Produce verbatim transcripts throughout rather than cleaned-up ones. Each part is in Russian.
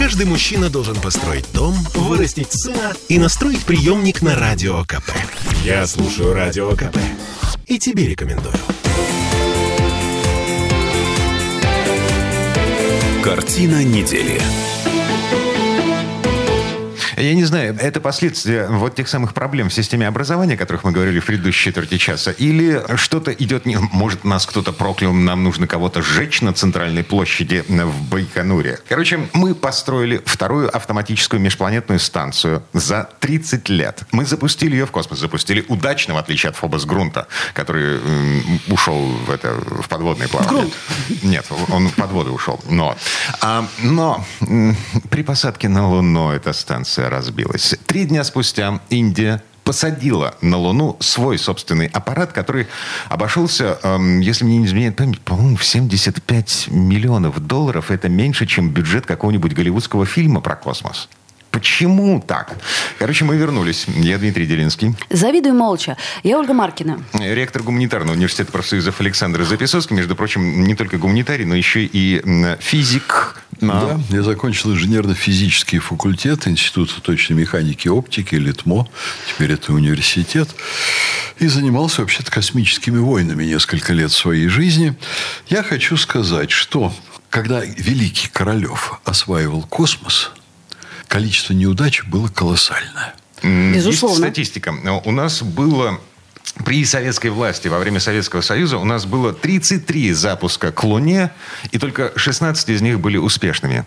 Каждый мужчина должен построить дом, вырастить сына и настроить приемник на Радио КП. Я слушаю Радио КП и тебе рекомендую. Картина недели. Я не знаю, это последствия вот тех самых проблем в системе образования, о которых мы говорили в предыдущей четверти часа, или что-то идет, не, может, нас кто-то проклял, нам нужно кого-то сжечь на центральной площади в Байконуре. Короче, мы построили вторую автоматическую межпланетную станцию за тридцать лет. Мы запустили ее в космос, запустили удачно, в отличие от Фобос-Грунта, который м, ушел в, это, в подводное плавание. Нет, он в подводу ушел. Но, а, но м, при посадке на Луну эта станция разбилась. Три дня спустя Индия посадила на Луну свой собственный аппарат, который обошелся, эм, если мне не изменяет память, по-моему, в семьдесят пять миллионов долларов. Это меньше, чем бюджет какого-нибудь голливудского фильма про космос. Почему так? Короче, мы вернулись. Я Дмитрий Делинский. Завидую молча. Я Ольга Маркина. Ректор гуманитарного университета профсоюзов Александр Записоцкий. Между прочим, не только гуманитарий, но еще и физик. А. Да, я закончил инженерно-физический факультет Института точной механики и оптики, ЛИТМО. Теперь это университет. И занимался вообще-то космическими войнами несколько лет своей жизни. Я хочу сказать, что когда великий Королев осваивал космос, количество неудач было колоссальное. Безусловно. Есть статистика. У нас было при советской власти, во время Советского Союза, у нас было тридцать три запуска к Луне, и только шестнадцать из них были успешными.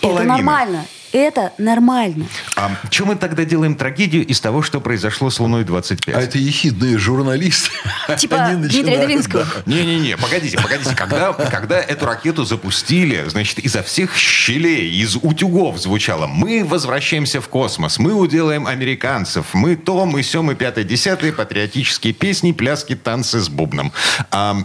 Половина. Это нормально. Это нормально. А чем мы тогда делаем трагедию из того, что произошло с Луной двадцать пять? А это ехидные журналисты. Типа Дмитрия Делинского. Не-не-не, погодите, погодите. Когда, когда эту ракету запустили, значит, изо всех щелей, из утюгов звучало: мы возвращаемся в космос, мы уделаем американцев, мы то, мы сё, мы пятое, десятое, патриотические песни, пляски, танцы с бубном. А...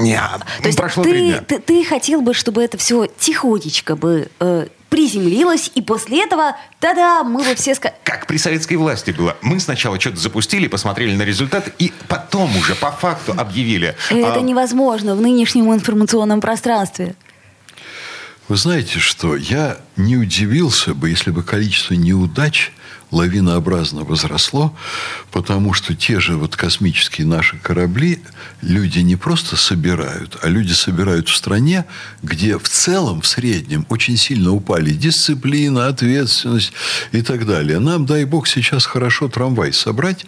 Нет, то есть прошло три дня. Ты, ты хотел бы, чтобы это все тихонечко бы э, приземлилось, и после этого, та-да, мы бы все... Ска... Как при советской власти было. Мы сначала что-то запустили, посмотрели на результат, и потом уже по факту объявили. Это а... невозможно в нынешнем информационном пространстве. Вы знаете что, я не удивился бы, если бы количество неудач лавинообразно возросло, потому что те же вот космические наши корабли люди не просто собирают, а люди собирают в стране, где в целом, в среднем, очень сильно упали дисциплина, ответственность и так далее. Нам, дай бог, сейчас хорошо трамвай собрать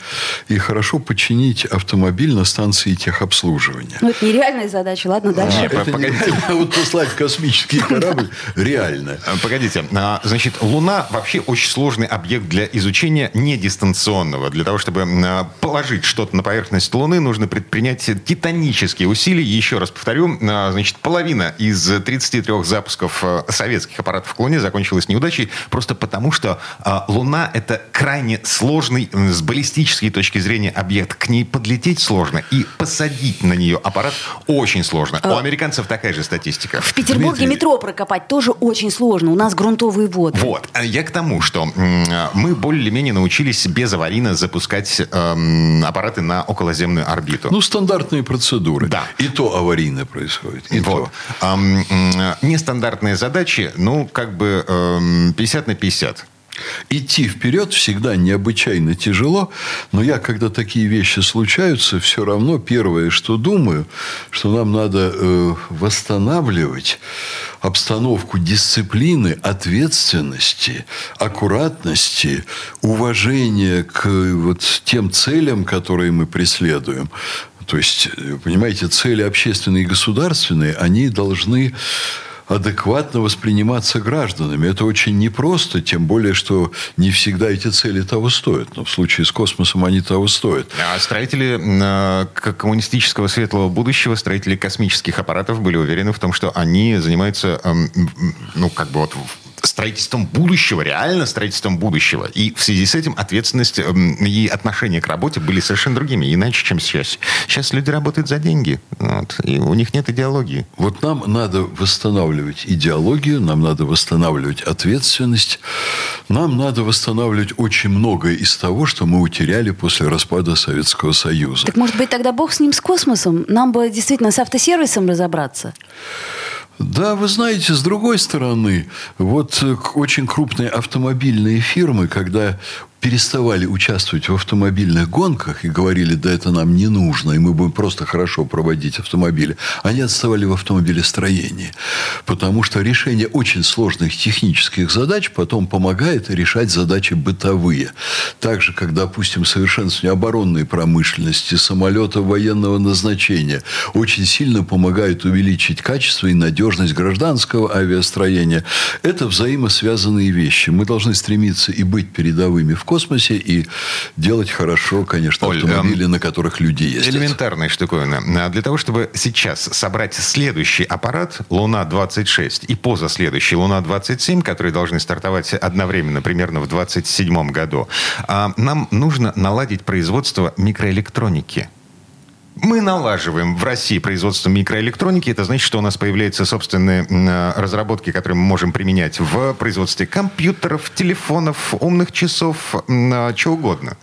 и хорошо починить автомобиль на станции техобслуживания. Ну, это нереальная задача. Ладно, дальше. А, это нереально. Вот послать космический корабль реально. Погодите. Значит, Луна вообще очень сложный объект для изучения недистанционного. Для того, чтобы положить что-то на поверхность Луны, нужно предпринять титанические усилия. Еще раз повторю, значит, половина из тридцати трёх запусков советских аппаратов к Луне закончилась неудачей, просто потому, что Луна — это крайне сложный с баллистической точки зрения объект. К ней подлететь сложно, и посадить на нее аппарат очень сложно. А... У американцев такая же статистика. В Петербурге Дмитрий... метро прокопать тоже очень сложно. У нас грунтовые воды. Вот. Я к тому, что мы более-менее научились безаварийно запускать эм, аппараты на околоземную орбиту. Ну, стандартные процедуры. Да. И то аварийно происходит. И вот. то. Эм, э, нестандартные задачи, ну, как бы эм, пятьдесят на пятьдесят. Идти вперед всегда необычайно тяжело, но я, когда такие вещи случаются, все равно первое, что думаю, что нам надо э, восстанавливать обстановку дисциплины, ответственности, аккуратности, уважения к вот тем целям, которые мы преследуем. То есть, понимаете, цели общественные и государственные, они должны... адекватно восприниматься гражданами. Это очень непросто, тем более, что не всегда эти цели того стоят. Но в случае с космосом они того стоят. А строители э, коммунистического светлого будущего, строители космических аппаратов были уверены в том, что они занимаются, э, ну, как бы вот... строительством будущего, реально строительством будущего. И в связи с этим ответственность и отношение к работе были совершенно другими, иначе, чем сейчас. Сейчас люди работают за деньги, вот, и у них нет идеологии. Вот нам надо восстанавливать идеологию, нам надо восстанавливать ответственность, нам надо восстанавливать очень многое из того, что мы утеряли после распада Советского Союза. Так, может быть, тогда бог с ним, с космосом? Нам бы действительно с автосервисом разобраться? Да, вы знаете, с другой стороны, вот очень крупные автомобильные фирмы, когда переставали участвовать в автомобильных гонках и говорили, да, это нам не нужно, и мы будем просто хорошо проводить автомобили, они отставали в автомобилестроении. Потому что решение очень сложных технических задач потом помогает решать задачи бытовые. Так же, как, допустим, совершенствование оборонной промышленности, самолетов военного назначения очень сильно помогает увеличить качество и надежность гражданского авиастроения. Это взаимосвязанные вещи. Мы должны стремиться и быть передовыми в космосе и делать хорошо, конечно, автомобили, Оль, на которых люди ездят. Элементарная штуковина. Для того, чтобы сейчас собрать следующий аппарат Луна двадцать шесть и позаследующий Луна двадцать семь, которые должны стартовать одновременно, примерно в двадцать седьмом году, нам нужно наладить производство микроэлектроники. Мы налаживаем в России производство микроэлектроники. Это значит, что у нас появляются собственные разработки, которые мы можем применять в производстве компьютеров, телефонов, умных часов, чего угодно.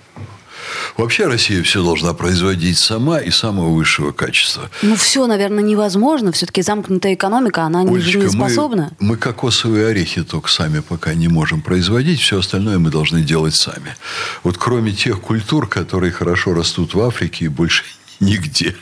Вообще Россия все должна производить сама и самого высшего качества. Ну, все, наверное, невозможно. Все-таки замкнутая экономика, она Олечка, не способна. Мы, мы кокосовые орехи только сами пока не можем производить. Все остальное мы должны делать сами. Вот кроме тех культур, которые хорошо растут в Африке и больше нигде.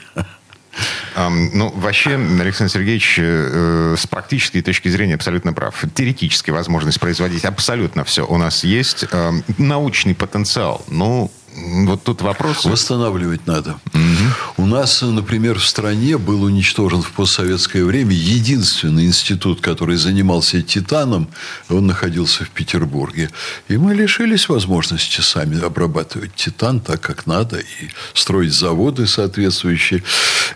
Ну, вообще, Александр Сергеевич э, с практической точки зрения абсолютно прав. Теоретически возможность производить абсолютно все у нас есть. Э, научный потенциал, ну, вот тут вопрос... Восстанавливать надо. Угу. У нас, например, в стране был уничтожен в постсоветское время единственный институт, который занимался титаном. Он находился в Петербурге. И мы лишились возможности сами обрабатывать титан так, как надо. И строить заводы соответствующие.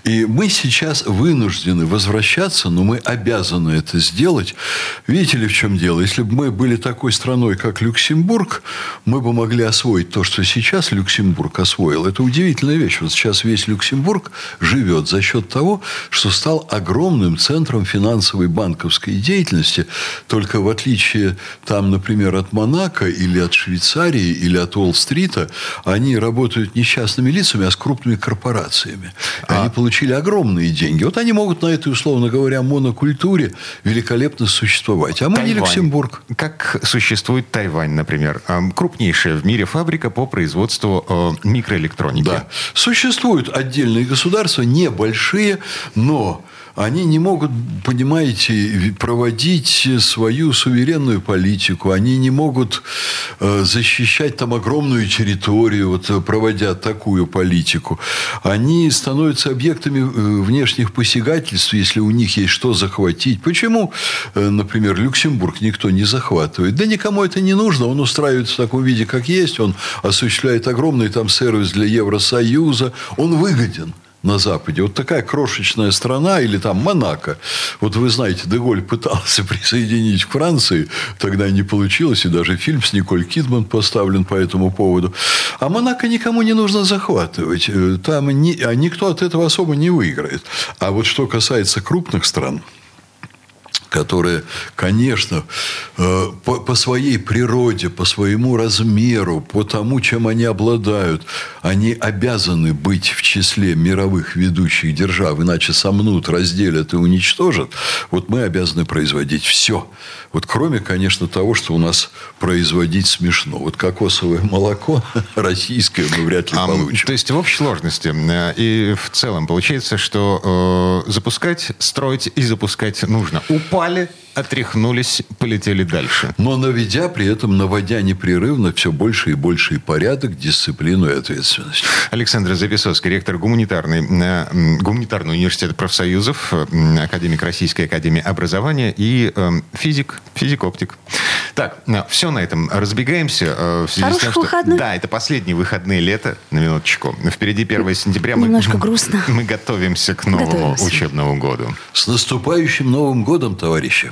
И мы сейчас вынуждены возвращаться, но мы обязаны это сделать. Видите ли, в чем дело? Если бы мы были такой страной, как Люксембург, мы бы могли освоить то, что сейчас Люксембург освоил. Это удивительная вещь. Вот сейчас весь Люксембург живет за счет того, что стал огромным центром финансовой банковской деятельности. Только в отличие, там, например, от Монако или от Швейцарии или от Уолл-стрита, они работают не с частными лицами, а с крупными корпорациями. А... Они получили огромные деньги. Вот они могут на этой, условно говоря, монокультуре великолепно существовать. А мы Тайвань. Не Люксембург. Как существует Тайвань, например? Крупнейшая в мире фабрика по производству микроэлектроники. Да. Существуют отдельные государства, небольшие, но... Они не могут, понимаете, проводить свою суверенную политику. Они не могут защищать там огромную территорию, вот, проводя такую политику. Они становятся объектами внешних посягательств, если у них есть что захватить. Почему, например, Люксембург никто не захватывает? Да никому это не нужно. Он устраивается в таком виде, как есть. Он осуществляет огромный там сервис для Евросоюза. Он выгоден на Западе. Вот такая крошечная страна, или там Монако. Вот вы знаете, Деголь пытался присоединить к Франции, тогда не получилось, и даже фильм с Николь Кидман поставлен по этому поводу. А Монако никому не нужно захватывать. Там ни, а никто от этого особо не выиграет. А вот что касается крупных стран, которые, конечно, по своей природе, по своему размеру, по тому, чем они обладают, они обязаны быть в числе мировых ведущих держав, иначе сомнут, разделят и уничтожат. Вот мы обязаны производить все. Вот кроме, конечно, того, что у нас производить смешно. Вот кокосовое молоко российское мы вряд ли получим. А, то есть, в общей сложности и в целом получается, что э, запускать, строить и запускать нужно. Упасть. Отряхнулись, полетели дальше. Но наведя при этом, наводя непрерывно все больше и больше и порядок, дисциплину и ответственность. Александр Записоцкий, ректор гуманитарной, гуманитарного университета профсоюзов, академик Российской академии образования и физик, физик-оптик. Так, все на этом. Разбегаемся. В связи Хороших с тем, что... выходных. Да, это последние выходные лета, на минуточку. Впереди первое сентября. Немножко мы... грустно. Мы готовимся к новому готовимся. учебному году. С наступающим Новым годом, товарищи!